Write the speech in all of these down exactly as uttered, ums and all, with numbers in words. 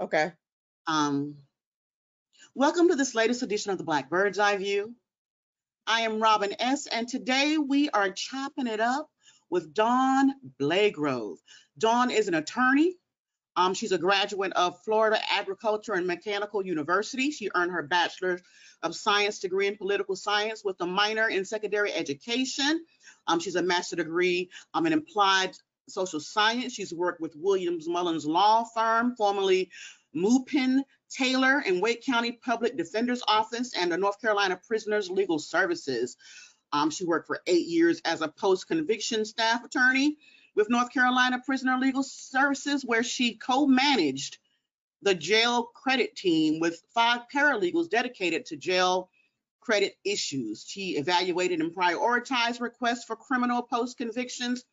Okay. Um, welcome to this latest edition of the Black Bird's Eye View. I am Robin S., and today we are chopping it up with Dawn Blagrove. Dawn is an attorney. Um, she's a graduate of Florida Agriculture and Mechanical University. She earned her Bachelor of Science degree in Political Science with a minor in Secondary Education. Um, she's a master degree um, in Applied Social Science. She's worked with Williams Mullen Law Firm, formerly Mupin, Taylor, and Wake County Public Defender's Office and the North Carolina Prisoners Legal Services. Um, she worked for eight years as a post-conviction staff attorney with North Carolina Prisoner Legal Services, where she co-managed the jail credit team with five paralegals dedicated to jail credit issues. She evaluated and prioritized requests for criminal post-convictions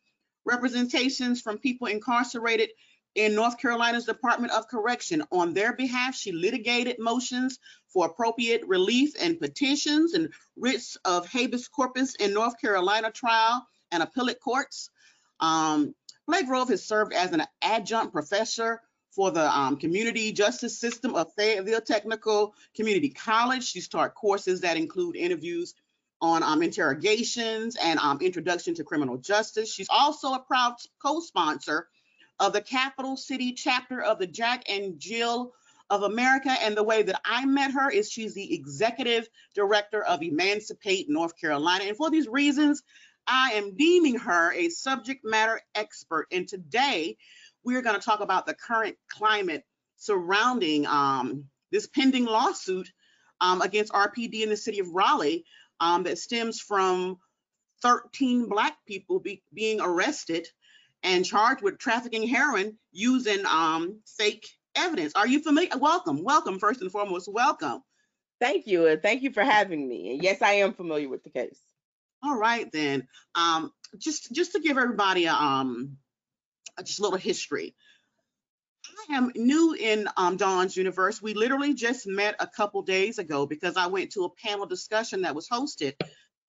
representations from people incarcerated in North Carolina's Department of Correction. On their behalf, she litigated motions for appropriate relief and petitions and writs of habeas corpus in North Carolina trial and appellate courts. Um, Blagrove has served as an adjunct professor for the um, community justice system of Fayetteville Technical Community College. She's taught courses that include interviews on um, interrogations and um, introduction to criminal justice. She's also a proud co-sponsor of the Capital City chapter of the Jack and Jill of America. And the way that I met her is she's the executive director of Emancipate North Carolina. And for these reasons, I am deeming her a subject matter expert. And today we're gonna talk about the current climate surrounding um, this pending lawsuit um, against R P D in the city of Raleigh um, that stems from thirteen Black people be, being arrested and charged with trafficking heroin using um, fake evidence. Are you familiar? Welcome, welcome, first and foremost, welcome. Thank you, and thank you for having me. And yes, I am familiar with the case. All right, then. Um, just, just to give everybody a, um, a just a little history. I am new in um, Dawn's universe. We literally just met a couple days ago because I went to a panel discussion that was hosted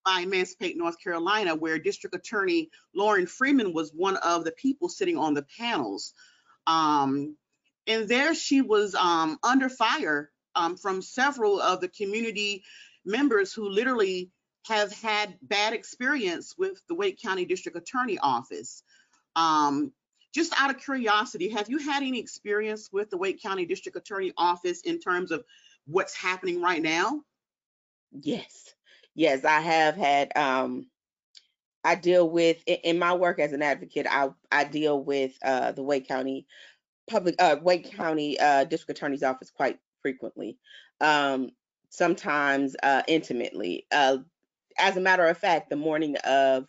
by Emancipate North Carolina, where District Attorney Lorrin Freeman was one of the people sitting on the panels. Um, and there she was um, under fire um, from several of the community members who literally have had bad experience with the Wake County District Attorney Office. Um, just out of curiosity, have you had any experience with the Wake County District Attorney Office in terms of what's happening right now? Yes, yes, I have had, um, I deal with, in my work as an advocate, I, I deal with uh, the Wake County Public, uh, Wake County uh, District Attorney's Office quite frequently, um, sometimes uh, intimately. Uh, As a matter of fact, the morning of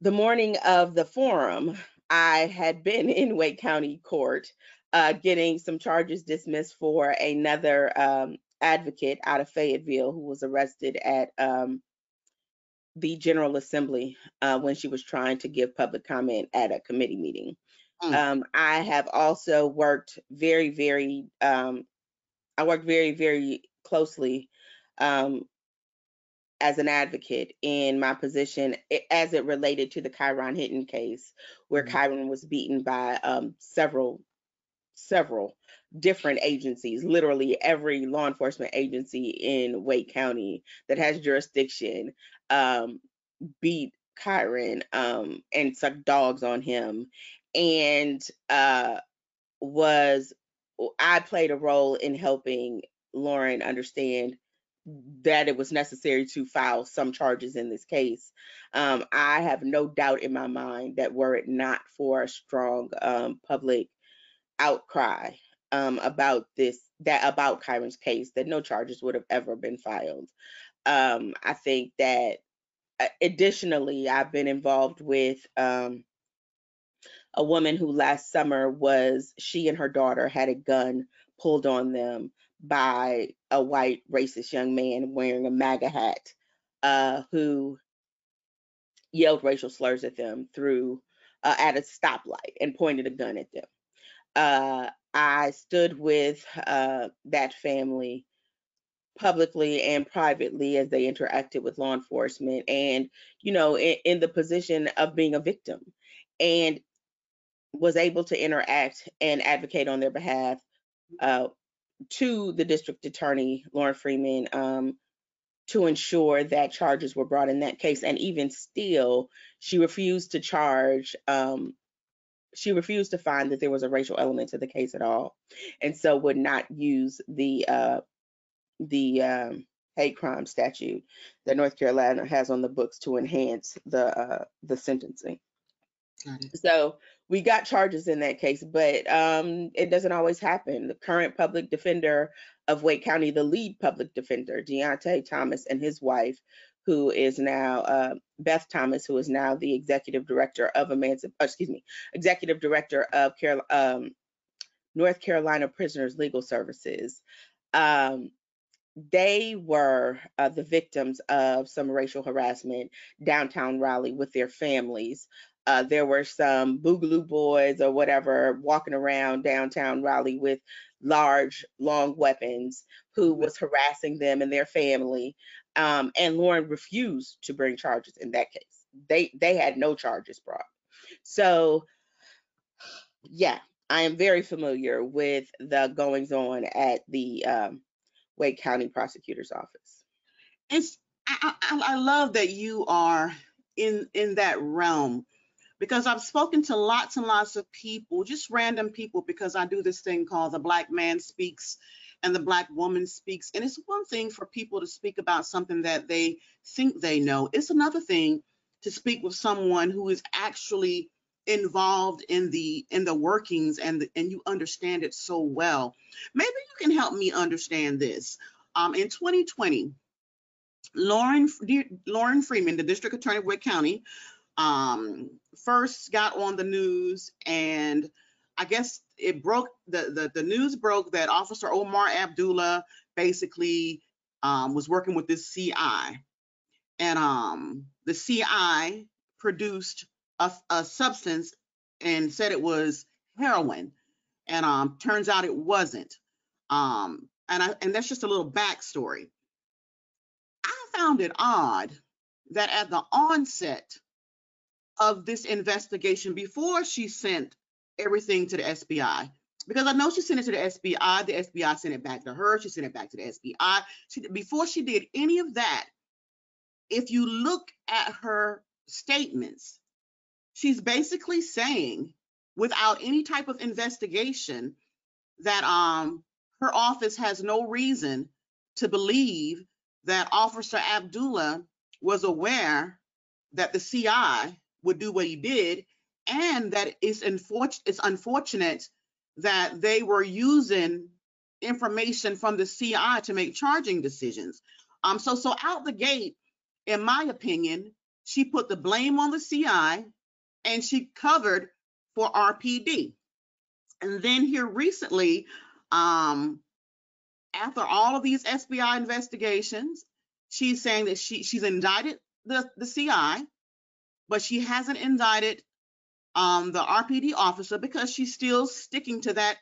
the morning of the forum, I had been in Wake County Court uh, getting some charges dismissed for another um, advocate out of Fayetteville who was arrested at um, the General Assembly uh, when she was trying to give public comment at a committee meeting. Mm. Um, I have also worked very, very, um, I worked very, very closely um, as an advocate in my position as it related to the Kyron Hinton case, where Kyron was beaten by um, several, several different agencies, literally every law enforcement agency in Wake County that has jurisdiction um, beat Kyron um, and sucked dogs on him. And uh, was, I played a role in helping Lorrin understand that it was necessary to file some charges in this case. Um, I have no doubt in my mind that were it not for a strong um, public outcry um, about this, that about Kyron's case, that no charges would have ever been filed. Um, I think that additionally, I've been involved with um, a woman who last summer was, she and her daughter had a gun pulled on them by a white racist young man wearing a MAGA hat uh, who yelled racial slurs at them through uh, at a stoplight and pointed a gun at them. Uh, I stood with uh, that family publicly and privately as they interacted with law enforcement and, you know, in, in the position of being a victim, and was able to interact and advocate on their behalf uh, to the district attorney, Lorrin Freeman, um, to ensure that charges were brought in that case. And even still, she refused to charge, um, she refused to find that there was a racial element to the case at all. And so would not use the, uh, the um, hate crime statute that North Carolina has on the books to enhance the, uh, the sentencing. Got it. So we got charges in that case, but um, it doesn't always happen. The current public defender of Wake County, the lead public defender, Deontay Thomas, and his wife, who is now uh, Beth Thomas, who is now the executive director of Emancipate, excuse me, executive director of Carol um, North Carolina Prisoners Legal Services. Um, they were uh, the victims of some racial harassment downtown Raleigh with their families. Uh, there were some boogaloo boys or whatever walking around downtown Raleigh with large, long weapons who was harassing them and their family. Um, and Lorrin refused to bring charges in that case. They, they had no charges brought. So, yeah, I am very familiar with the goings on at the um, Wake County Prosecutor's Office. It's, I, I, I love that you are in, in that realm, because I've spoken to lots and lots of people, just random people, because I do this thing called the Black Man Speaks and the Black Woman Speaks. And it's one thing for people to speak about something that they think they know. It's another thing to speak with someone who is actually involved in the in the workings and, the, and you understand it so well. Maybe you can help me understand this. Um, in twenty twenty, Lorrin, Lorrin Freeman, the District Attorney of Wake County, um first got on the news, and I guess it broke the, the the news broke that Officer Omar Abdullah basically um was working with this C I, and um the C I produced a, a substance and said it was heroin, and um turns out it wasn't. um and I and that's just a little backstory. I found it odd that at the onset of this investigation, before she sent everything to the S B I, because I know she sent it to the S B I, the S B I sent it back to her, she sent it back to the S B I. She, before she did any of that, if you look at her statements, she's basically saying, without any type of investigation, that um, her office has no reason to believe that Officer Abdullah was aware that the C I would do what he did, and that it's unfortunate, it's unfortunate that they were using information from the C I to make charging decisions. Um, so, so out the gate, in my opinion, she put the blame on the C I, and she covered for R P D. And then here recently, um, after all of these S B I investigations, she's saying that she she's indicted the the C I. But she hasn't indicted um, the R P D officer, because she's still sticking to that.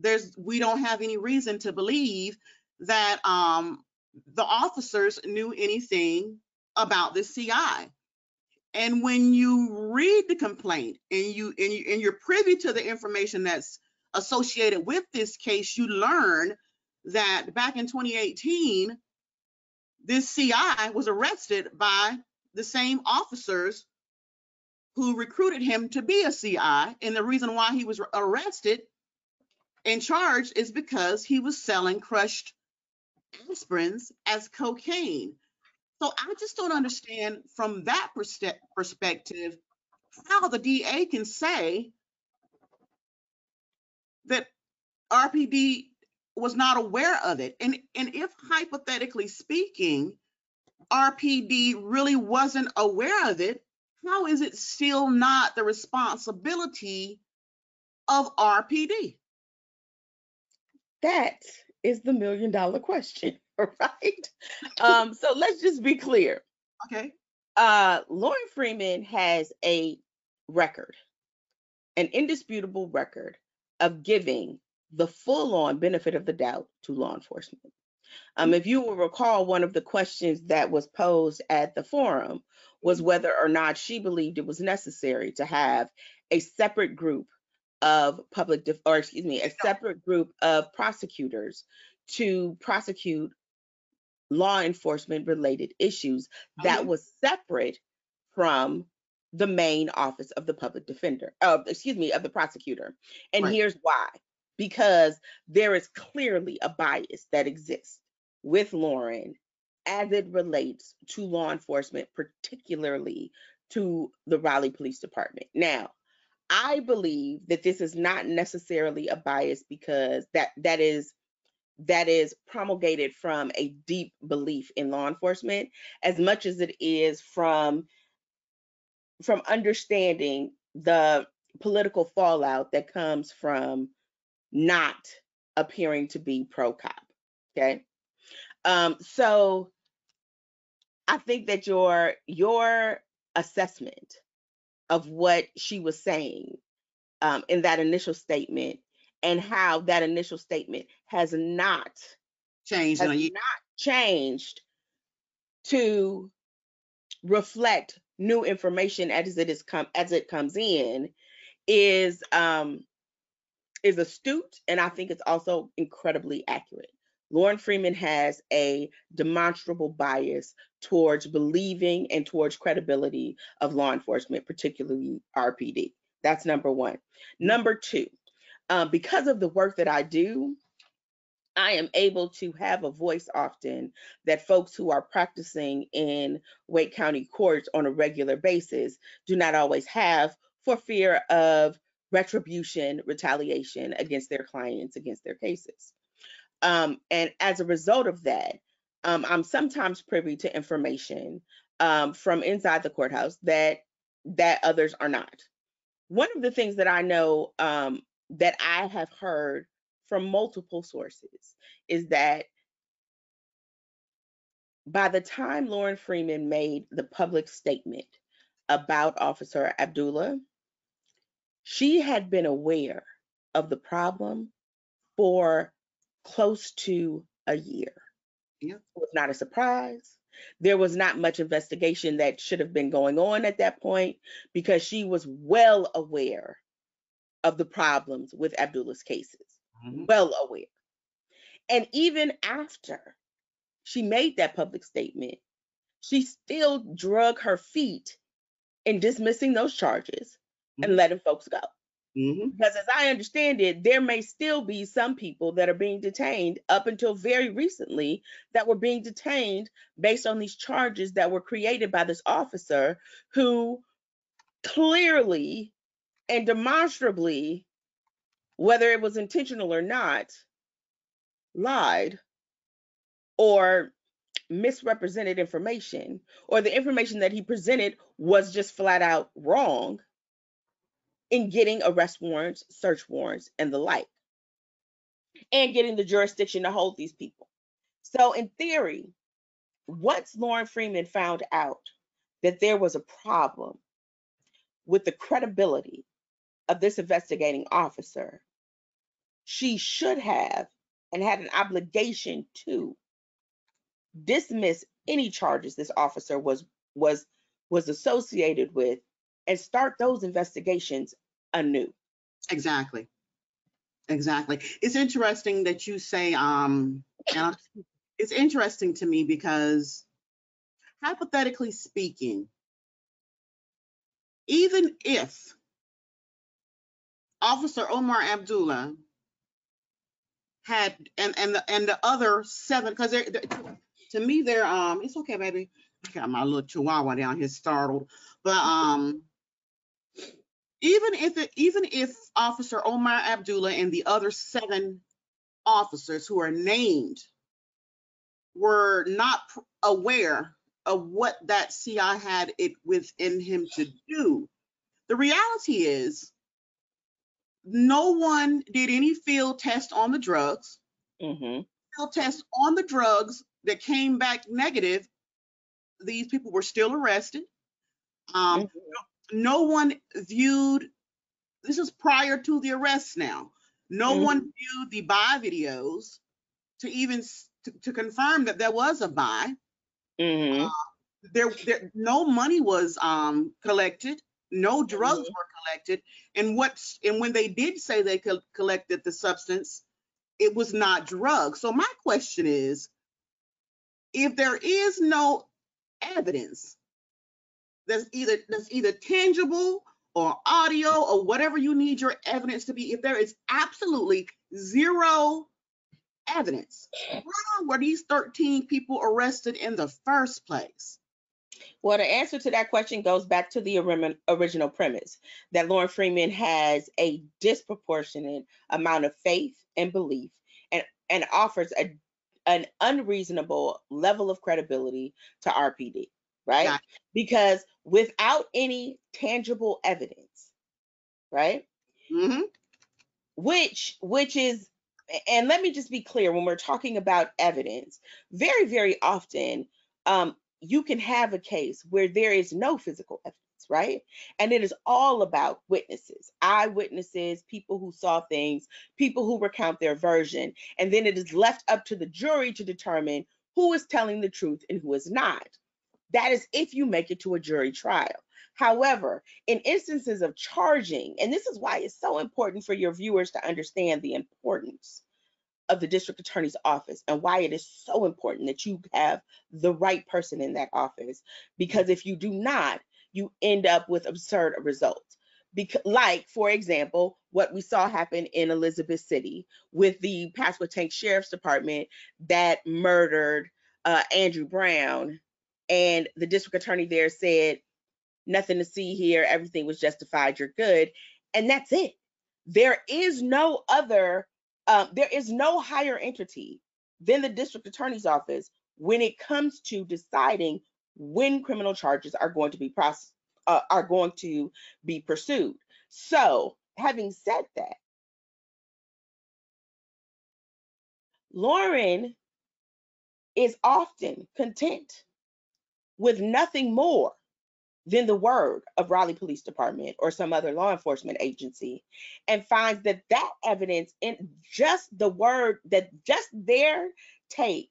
There's we don't have any reason to believe that um, the officers knew anything about the C I. And when you read the complaint and you and, you, and you're privy to the information that's associated with this case, you learn that back in twenty eighteen, this C I was arrested by the same officers who recruited him to be a C I. And the reason why he was arrested and charged is because he was selling crushed aspirins as cocaine. So I just don't understand from that perspective how the D A can say that R P D was not aware of it. And, and if hypothetically speaking, R P D really wasn't aware of it, how is it still not the responsibility of R P D? That is the million dollar question, right? um, so let's just be clear. Okay. Uh, Lorrin Freeman has a record, an indisputable record of giving the full on benefit of the doubt to law enforcement. Um, if you will recall, one of the questions that was posed at the forum was whether or not she believed it was necessary to have a separate group of public, def or excuse me, a separate group of prosecutors to prosecute law enforcement related issues that mm-hmm. was separate from the main office of the public defender, uh, excuse me, of the prosecutor. And right. here's why, because there is clearly a bias that exists with Lorrin as it relates to law enforcement, particularly to the Raleigh Police Department. Now, I believe that this is not necessarily a bias because that that is that is promulgated from a deep belief in law enforcement, as much as it is from from understanding the political fallout that comes from not appearing to be pro-cop, okay? Um, so I think that your your assessment of what she was saying um, in that initial statement and how that initial statement has not changed, has not changed to reflect new information as it is come as it comes in is um, is astute, and I think it's also incredibly accurate. Lorrin Freeman has a demonstrable bias towards believing and towards credibility of law enforcement, particularly R P D. That's number one. Number two, uh, because of the work that I do, I am able to have a voice often that folks who are practicing in Wake County courts on a regular basis do not always have, for fear of retribution, retaliation against their clients, against their cases. Um, and as a result of that, um, I'm sometimes privy to information um, from inside the courthouse that that others are not. One of the things that I know um, that I have heard from multiple sources is that by the time Lorrin Freeman made the public statement about Officer Abdullah, she had been aware of the problem for close to a year. Yeah. It was not a surprise. There was not much investigation that should have been going on at that point, because she was well aware of the problems with Abdullah's cases, mm-hmm. well aware. And even after she made that public statement, she still drug her feet in dismissing those charges mm-hmm. and letting folks go. Mm-hmm. Because as I understand it, there may still be some people that are being detained up until very recently that were being detained based on these charges that were created by this officer who clearly and demonstrably, whether it was intentional or not, lied or misrepresented information, or the information that he presented was just flat out wrong in getting arrest warrants, search warrants, and the like, and getting the jurisdiction to hold these people. So in theory, once Lorrin Freeman found out that there was a problem with the credibility of this investigating officer, she should have and had an obligation to dismiss any charges this officer was was was associated with and start those investigations anew. Exactly, exactly. It's interesting that you say, um, and it's interesting to me because hypothetically speaking, even if Officer Omar Abdullah had, and, and, the, and the other seven, because they're, they're, to me, they're, um, it's okay, baby. I got my little chihuahua down here startled, but, um, Even if it, even if Officer Omar Abdullah and the other seven officers who are named were not aware of what that C I had it within him to do, the reality is no one did any field test on the drugs. Mm-hmm. Field test on the drugs that came back negative. These people were still arrested. Um, mm-hmm. No one viewed, this is prior to the arrest now, no mm-hmm. one viewed the buy videos to even to, to confirm that there was a buy. Mm-hmm. uh, there, there, no money was um, collected. no drugs mm-hmm. were collected, and what's and when they did say they co collected the substance, it was not drugs. So my question is, if there is no evidence that's either that's either tangible or audio or whatever you need your evidence to be, if there is absolutely zero evidence, why were these thirteen people arrested in the first place? Well, the answer to that question goes back to the original premise that Lorrin Freeman has a disproportionate amount of faith and belief, and, and offers a, an unreasonable level of credibility to R P D, right? Gotcha. Because without any tangible evidence, right? Mm-hmm. Which, which is, and let me just be clear, when we're talking about evidence, very, very often, um, you can have a case where there is no physical evidence, right? And it is all about witnesses, eyewitnesses, people who saw things, people who recount their version. And then it is left up to the jury to determine who is telling the truth and who is not. That is if you make it to a jury trial. However, in instances of charging, and this is why it's so important for your viewers to understand the importance of the district attorney's office and why it is so important that you have the right person in that office, because if you do not, you end up with absurd results. Because, like, for example, what we saw happen in Elizabeth City with the Pasquotank Sheriff's Department that murdered uh, Andrew Brown, and the district attorney there said, nothing to see here, everything was justified, you're good, and that's it. There is no other Um, there is no higher entity than the district attorney's office when it comes to deciding when criminal charges are going to be process, uh, are going to be pursued. So, having said that, Lorrin is often content with nothing more than the word of Raleigh Police Department or some other law enforcement agency, and finds that that evidence in just the word, that just their take,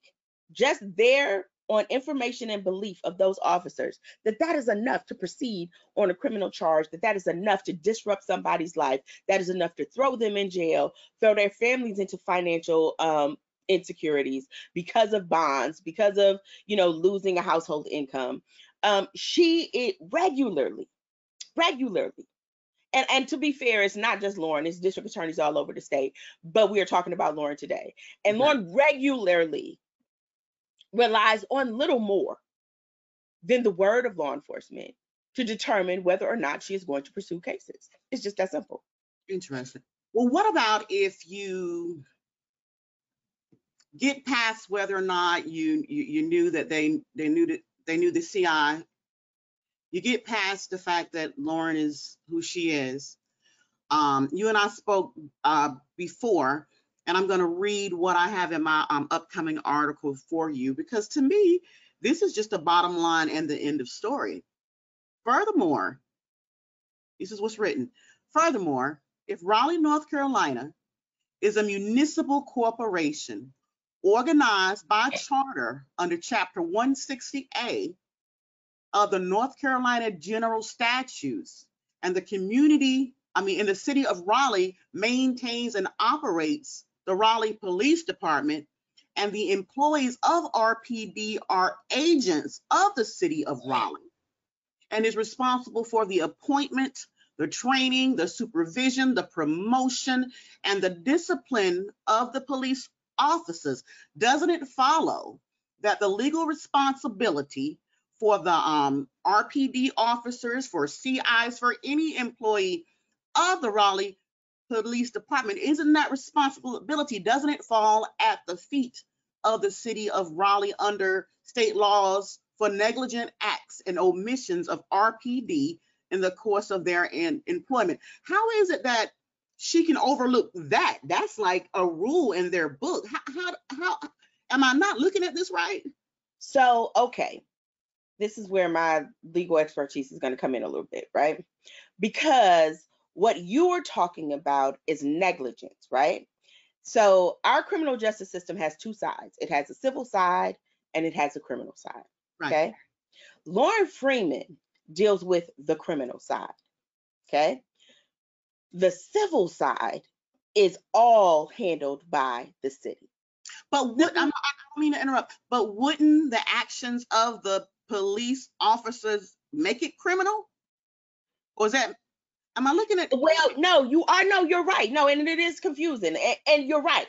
just their on information and belief of those officers, that that is enough to proceed on a criminal charge, that that is enough to disrupt somebody's life, that is enough to throw them in jail, throw their families into financial um, insecurities because of bonds, because of, you know, losing a household income. Um, she it regularly, regularly, and, and to be fair, it's not just Lorrin, it's district attorneys all over the state, but we are talking about Lorrin today. And mm-hmm. Lorrin regularly relies on little more than the word of law enforcement to determine whether or not she is going to pursue cases. It's just that simple. Interesting. Well, what about if you get past whether or not you you, you knew that they, they knew that they knew the C I, you get past the fact that Lorrin is who she is. Um, you and I spoke uh, before, and I'm gonna read what I have in my um, upcoming article for you, because to me, this is just the bottom line and the end of story. Furthermore, this is what's written. Furthermore, if Raleigh, North Carolina is a municipal corporation organized by charter under Chapter one sixty A of the North Carolina General Statutes, and the community, I mean, in the city of Raleigh maintains and operates the Raleigh Police Department, and the employees of R P D are agents of the city of Raleigh, and is responsible for the appointment, the training, the supervision, the promotion, and the discipline of the police officers, doesn't it follow that the legal responsibility for the um, R P D officers, for C Is, for any employee of the Raleigh Police Department, isn't that responsibility, doesn't it fall at the feet of the city of Raleigh under state laws for negligent acts and omissions of R P D in the course of their in employment? How is it that she can overlook that? That's like a rule in their book. How, how, how am I not looking at this right? So, okay, this is where my legal expertise is going to come in a little bit, right? Because what you are talking about is negligence, right? So our criminal justice system has two sides. It has a civil side and it has a criminal side, right? Okay? Lorrin Freeman deals with the criminal side. okay? The civil side is all handled by the city. But what, I'm, I don't mean to interrupt, but wouldn't the actions of the police officers make it criminal? Or is that, am I looking at? Well, no, you are, no, you're right. No, and it is confusing, and, and you're right.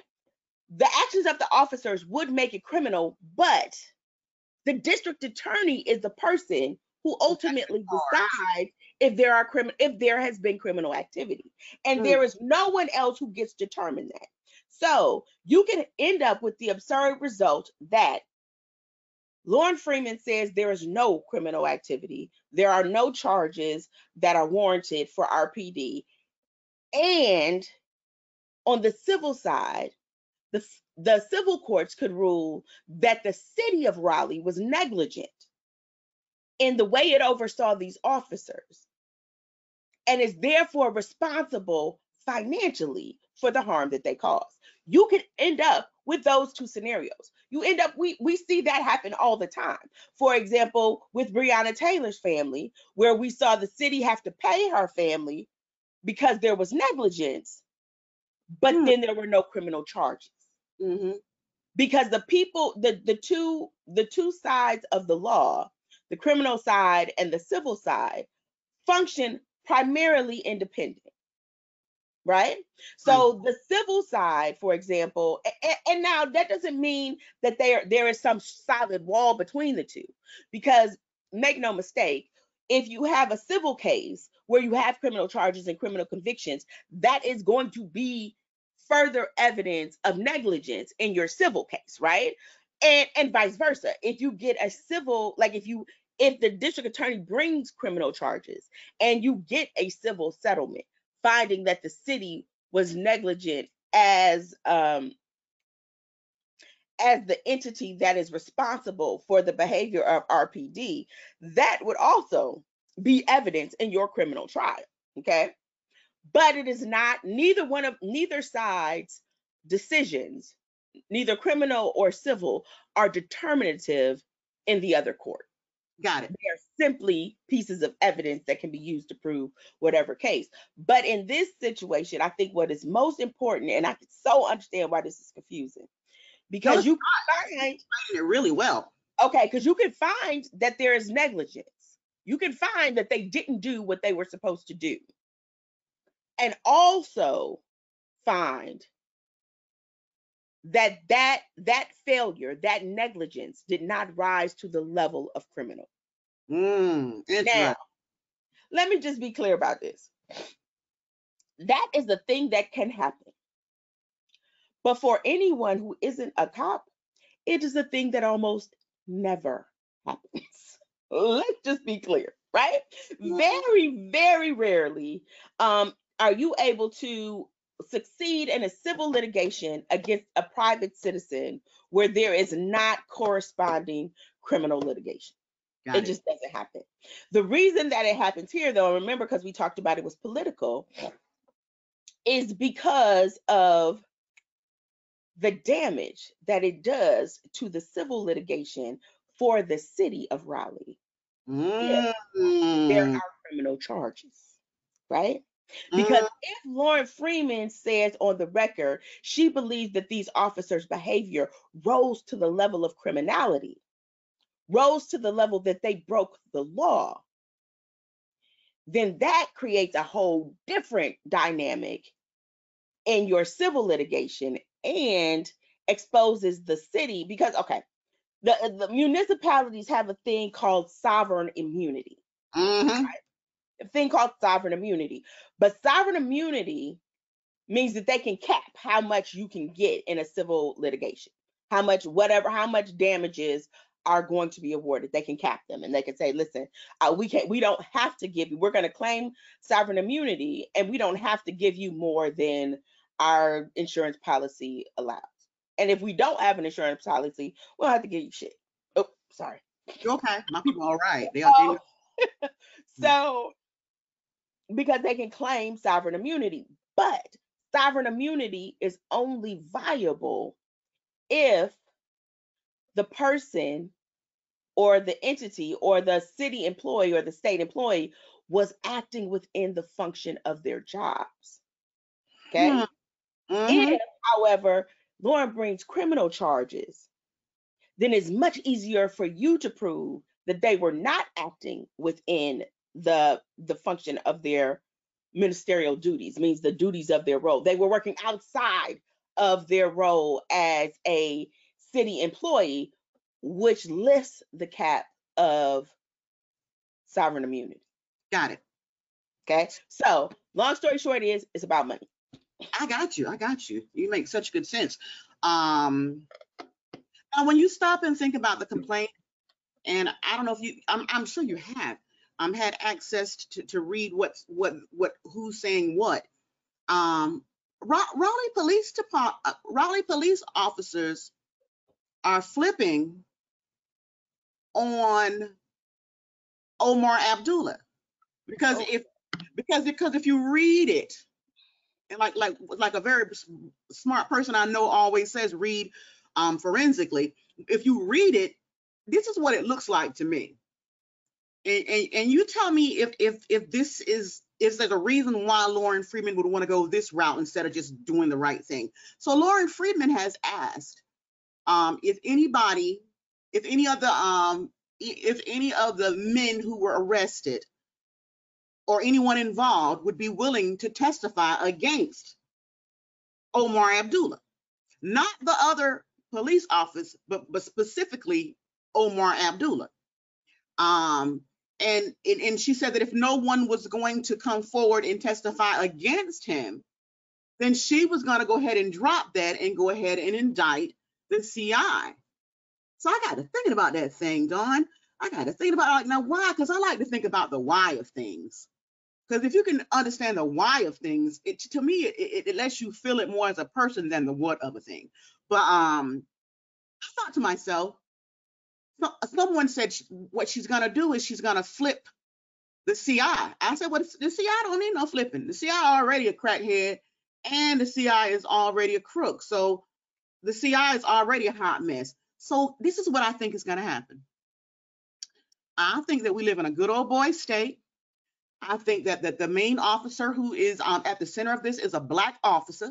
The actions of the officers would make it criminal, but the district attorney is the person who ultimately decides if there are criminal, if there has been criminal activity, and mm. there is no one else who gets to determine that. So you can end up with the absurd result that Lorrin Freeman says there is no criminal activity, there are no charges that are warranted for R P D, and on the civil side, the the civil courts could rule that the city of Raleigh was negligent in the way it oversaw these officers and is therefore responsible financially for the harm that they caused. You could end up with those two scenarios. You end up, we, we see that happen all the time. For example, with Breonna Taylor's family, where we saw the city have to pay her family because there was negligence, but mm. then there were no criminal charges. Mm-hmm. Because the people, the, the, two, the two sides of the law, the criminal side and the civil side, function primarily independent, right? So mm-hmm. the civil side, for example, and, and now that doesn't mean that there, there is some solid wall between the two, because make no mistake, if you have a civil case where you have criminal charges and criminal convictions, that is going to be further evidence of negligence in your civil case, right? And, and vice versa. If you get a civil, like if you, if the district attorney brings criminal charges and you get a civil settlement, finding that the city was negligent as, um, as the entity that is responsible for the behavior of R P D, that would also be evidence in your criminal trial, okay? But it is not, neither one of, neither side's decisions, neither criminal or civil, are determinative in the other court. Got it. They are simply pieces of evidence that can be used to prove whatever case. But in this situation, I think what is most important, and I can so understand why this is confusing, because you can find it really well. Okay, because you can find that there is negligence. You can find that they didn't do what they were supposed to do, and also find that that that failure, that negligence, did not rise to the level of criminal. Mm, now, right. Let me just be clear about this. That is the thing that can happen. But for anyone who isn't a cop, it is a thing that almost never happens. Let's just be clear, right? Mm. Very, very rarely um, are you able to succeed in a civil litigation against a private citizen where there is not corresponding criminal litigation. Got it, it just doesn't happen. The reason that it happens here, though, remember, because we talked about it was political, is because of the damage that it does to the civil litigation for the city of Raleigh. Mm. If there are criminal charges, right? Because mm. if Lorrin Freeman says on the record she believes that these officers' behavior rose to the level of criminality, rose to the level that they broke the law, then that creates a whole different dynamic in your civil litigation and exposes the city, because, okay, the, the municipalities have a thing called sovereign immunity. Mm-hmm. Right? Thing called sovereign immunity. But sovereign immunity means that they can cap how much you can get in a civil litigation, how much whatever, how much damages are going to be awarded. They can cap them, and they can say, listen, uh, we can't, we don't have to give you, we're going to claim sovereign immunity, and we don't have to give you more than our insurance policy allows. And if we don't have an insurance policy, we'll have to give you shit. Oh, sorry. You're okay. My people are all right. They are. Oh. So, because they can claim sovereign immunity, but sovereign immunity is only viable if the person or the entity or the city employee or the state employee was acting within the function of their jobs. Okay. Mm-hmm. If, however, Lorrin brings criminal charges, then it's much easier for you to prove that they were not acting within the the function of their ministerial duties, means the duties of their role. They were working outside of their role as a city employee, which lifts the cap of sovereign immunity. Got it. Okay. So long story short is, it's about money. I got you. I got you. You make such good sense. Um, now when you stop and think about the complaint, and I don't know if you, I'm, I'm sure you have, um, had access to, to read what's, what, what, who's saying what. Um, Raleigh police department, Raleigh police officers are flipping on Omar Abdullah because if because because if you read it, and like like like a very smart person I know always says, read um, forensically. If you read it, this is what it looks like to me. And, and, and you tell me if if if this is is there a reason why Lorrin Freeman would want to go this route instead of just doing the right thing. So Lorrin Freeman has asked um, if anybody, if any other um, if any of the men who were arrested or anyone involved would be willing to testify against Omar Abdullah. Not the other police office, but, but specifically Omar Abdullah. Um, and, and, and she said that if no one was going to come forward and testify against him, then she was gonna go ahead and drop that and go ahead and indict the C I. So I got to thinking about that thing, Dawn. I got to think about like now why, because I like to think about the why of things. Because if you can understand the why of things, it to me it, it lets you feel it more as a person than the what of a thing. But um, I thought to myself, so, someone said she, what she's gonna do is she's gonna flip the C I. I said, well, the C I don't need no flipping. The C I already a crackhead, and the C I is already a crook. So the C I is already a hot mess. So this is what I think is gonna happen. I think that we live in a good old boy state. I think that, that the main officer who is um, at the center of this is a Black officer.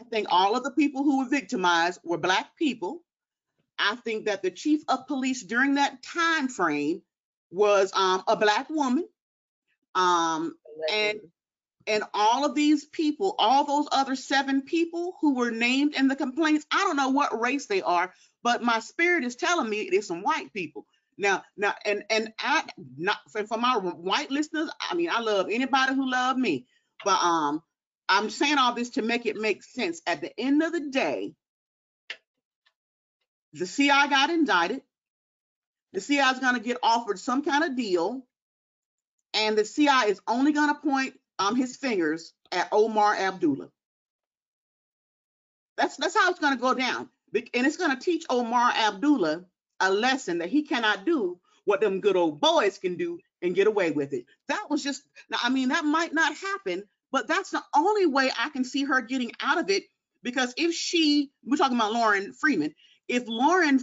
I think all of the people who were victimized were Black people. I think that the chief of police during that time frame was um, a Black woman. Um, and, and all of these people, all those other seven people who were named in the complaints, I don't know what race they are, but my spirit is telling me it is some white people. Now, now, and and I not for, for my white listeners. I mean, I love anybody who love me, but um, I'm saying all this to make it make sense. At the end of the day, the C I got indicted. The C I is going to get offered some kind of deal, and the C I is only going to point um his fingers at Omar Abdullah. That's that's how it's going to go down, and it's going to teach Omar Abdullah a lesson that he cannot do what them good old boys can do and get away with it. That was just, now, I mean, that might not happen, but that's the only way I can see her getting out of it, because if she, we're talking about Lorrin Freeman, if Lorrin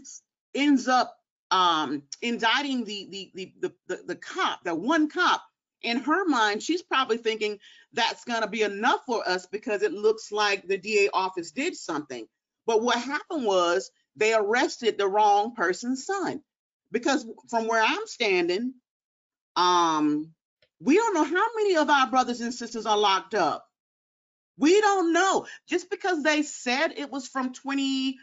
ends up um, indicting the the, the the the the cop, that one cop, in her mind, she's probably thinking that's gonna be enough for us because it looks like the D A office did something. But what happened was, they arrested the wrong person's son, because from where I'm standing, um, we don't know how many of our brothers and sisters are locked up. We don't know. Just because they said it was from twenty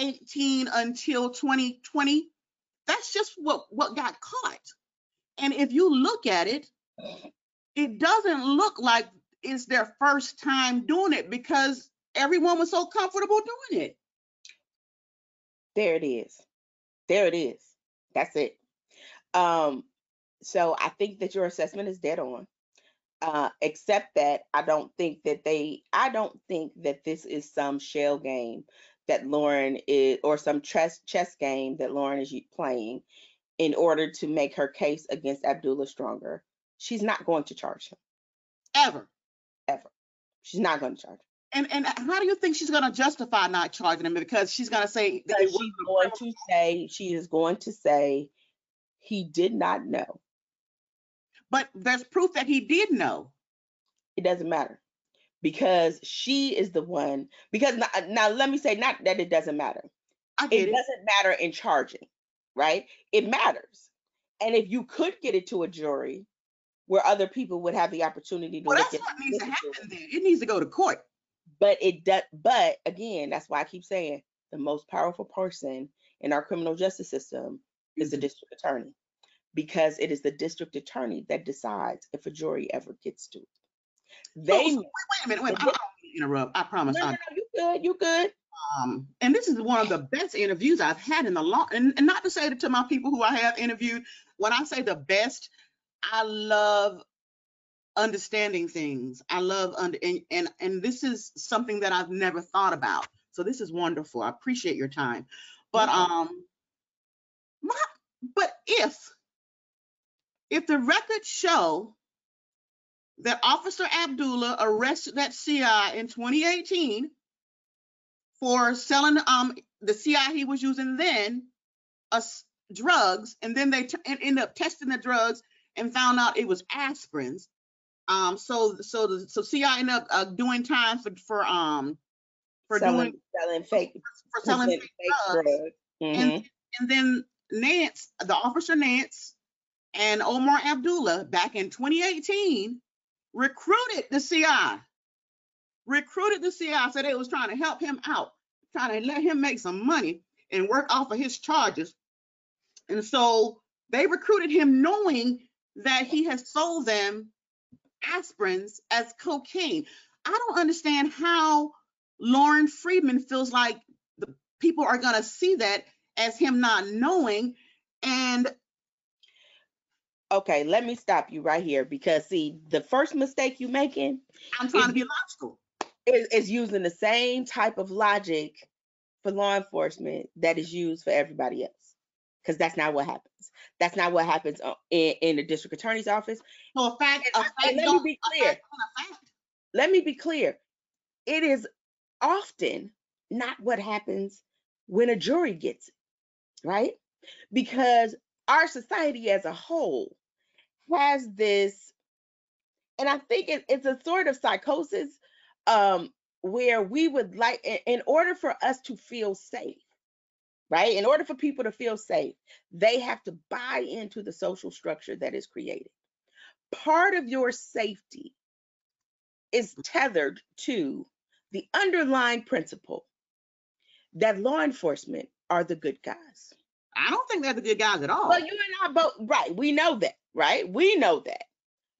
eighteen until twenty twenty, that's just what, what got caught. And if you look at it, it doesn't look like it's their first time doing it, because everyone was so comfortable doing it. There it is. There it is. That's it. Um, so I think that your assessment is dead on, uh, except that I don't think that they, I don't think that this is some shell game that Lorrin is, or some chess, chess game that Lorrin is playing in order to make her case against Abdullah stronger. She's not going to charge him. Ever. Ever. She's not going to charge him. And, and how do you think she's going to justify not charging him? Because she's going to say that she's going to say she is going to say he did not know. But there's proof that he did know. It doesn't matter, because she is the one, because now, now let me say, not that it doesn't matter. I get it, it doesn't matter in charging, right? It matters. And if you could get it to a jury where other people would have the opportunity to, well, look, that's what needs to happen then. It needs to go to court. But it does. But again, that's why I keep saying the most powerful person in our criminal justice system is the district attorney, because it is the district attorney that decides if a jury ever gets to it. They, so, wait, wait a minute, wait a minute. I don't want to interrupt. I promise. No, no, no, you good, you good. Um, and this is one of the best interviews I've had in the long, and, and not to say that to my people who I have interviewed, when I say the best, I love understanding things. I love, under, and, and, and this is something that I've never thought about. So this is wonderful. I appreciate your time. But um, my, but if, if the records show that Officer Abdullah arrested that C I in twenty eighteen for selling um the C I he was using then uh, drugs, and then they t ended up testing the drugs and found out it was aspirins. Um, so so the, so C I ended up uh, doing time for for um. For selling, doing selling fake for, for selling fake drugs, drugs. Mm-hmm. and, and then Nance, the officer Nance, and Omar Abdullah back in twenty eighteen recruited the C I, recruited the C I, said they was trying to help him out, trying to let him make some money and work off of his charges, and so they recruited him knowing that he had sold them aspirins as cocaine. I don't understand how Lorrin Freeman feels like the people are going to see that as him not knowing. And okay, let me stop you right here, because see, the first mistake you're making, I'm trying is, to be logical, is, is using the same type of logic for law enforcement that is used for everybody else, because that's not what happens. That's not what happens in, in the district attorney's office. Well, a fact, a fact, and let me be clear. A fact, a fact. Let me be clear. It is often not what happens when a jury gets it, right? Because our society as a whole has this, and I think it, it's a sort of psychosis um, where we would like, in, in order for us to feel safe, right? In order for people to feel safe, they have to buy into the social structure that is created. Part of your safety is tethered to the underlying principle that law enforcement are the good guys. I don't think they're the good guys at all. Well, you and I both, right, we know that, right? We know that.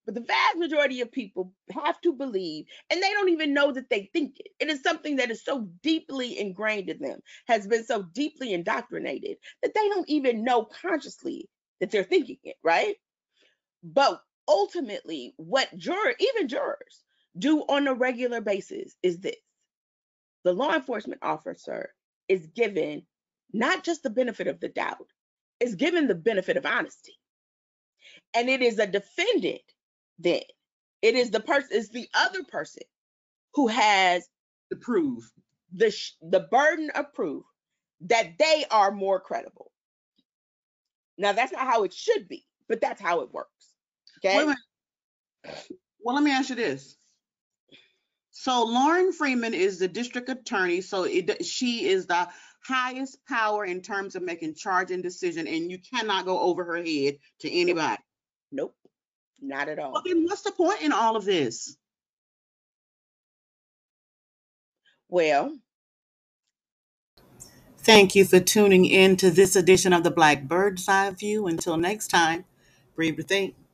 But the vast majority of people have to believe, and they don't even know that they think it. It is something that is so deeply ingrained in them, has been so deeply indoctrinated, that they don't even know consciously that they're thinking it, right? But ultimately, what juror, even jurors, do on a regular basis is this: the law enforcement officer is given not just the benefit of the doubt, is given the benefit of honesty. And it is a defendant then. It is the person, it's the other person who has to prove the, sh the burden of proof that they are more credible. Now, that's not how it should be, but that's how it works, okay? Wait, wait. Well, let me ask you this. So Lorrin Freeman is the district attorney, so it, she is the highest power in terms of making charge and decision, and you cannot go over her head to anybody. Nope, not at all. Well, then what's the point in all of this? Well, thank you for tuning in to this edition of the Black Bird's Eye View. Until next time, breathe to think.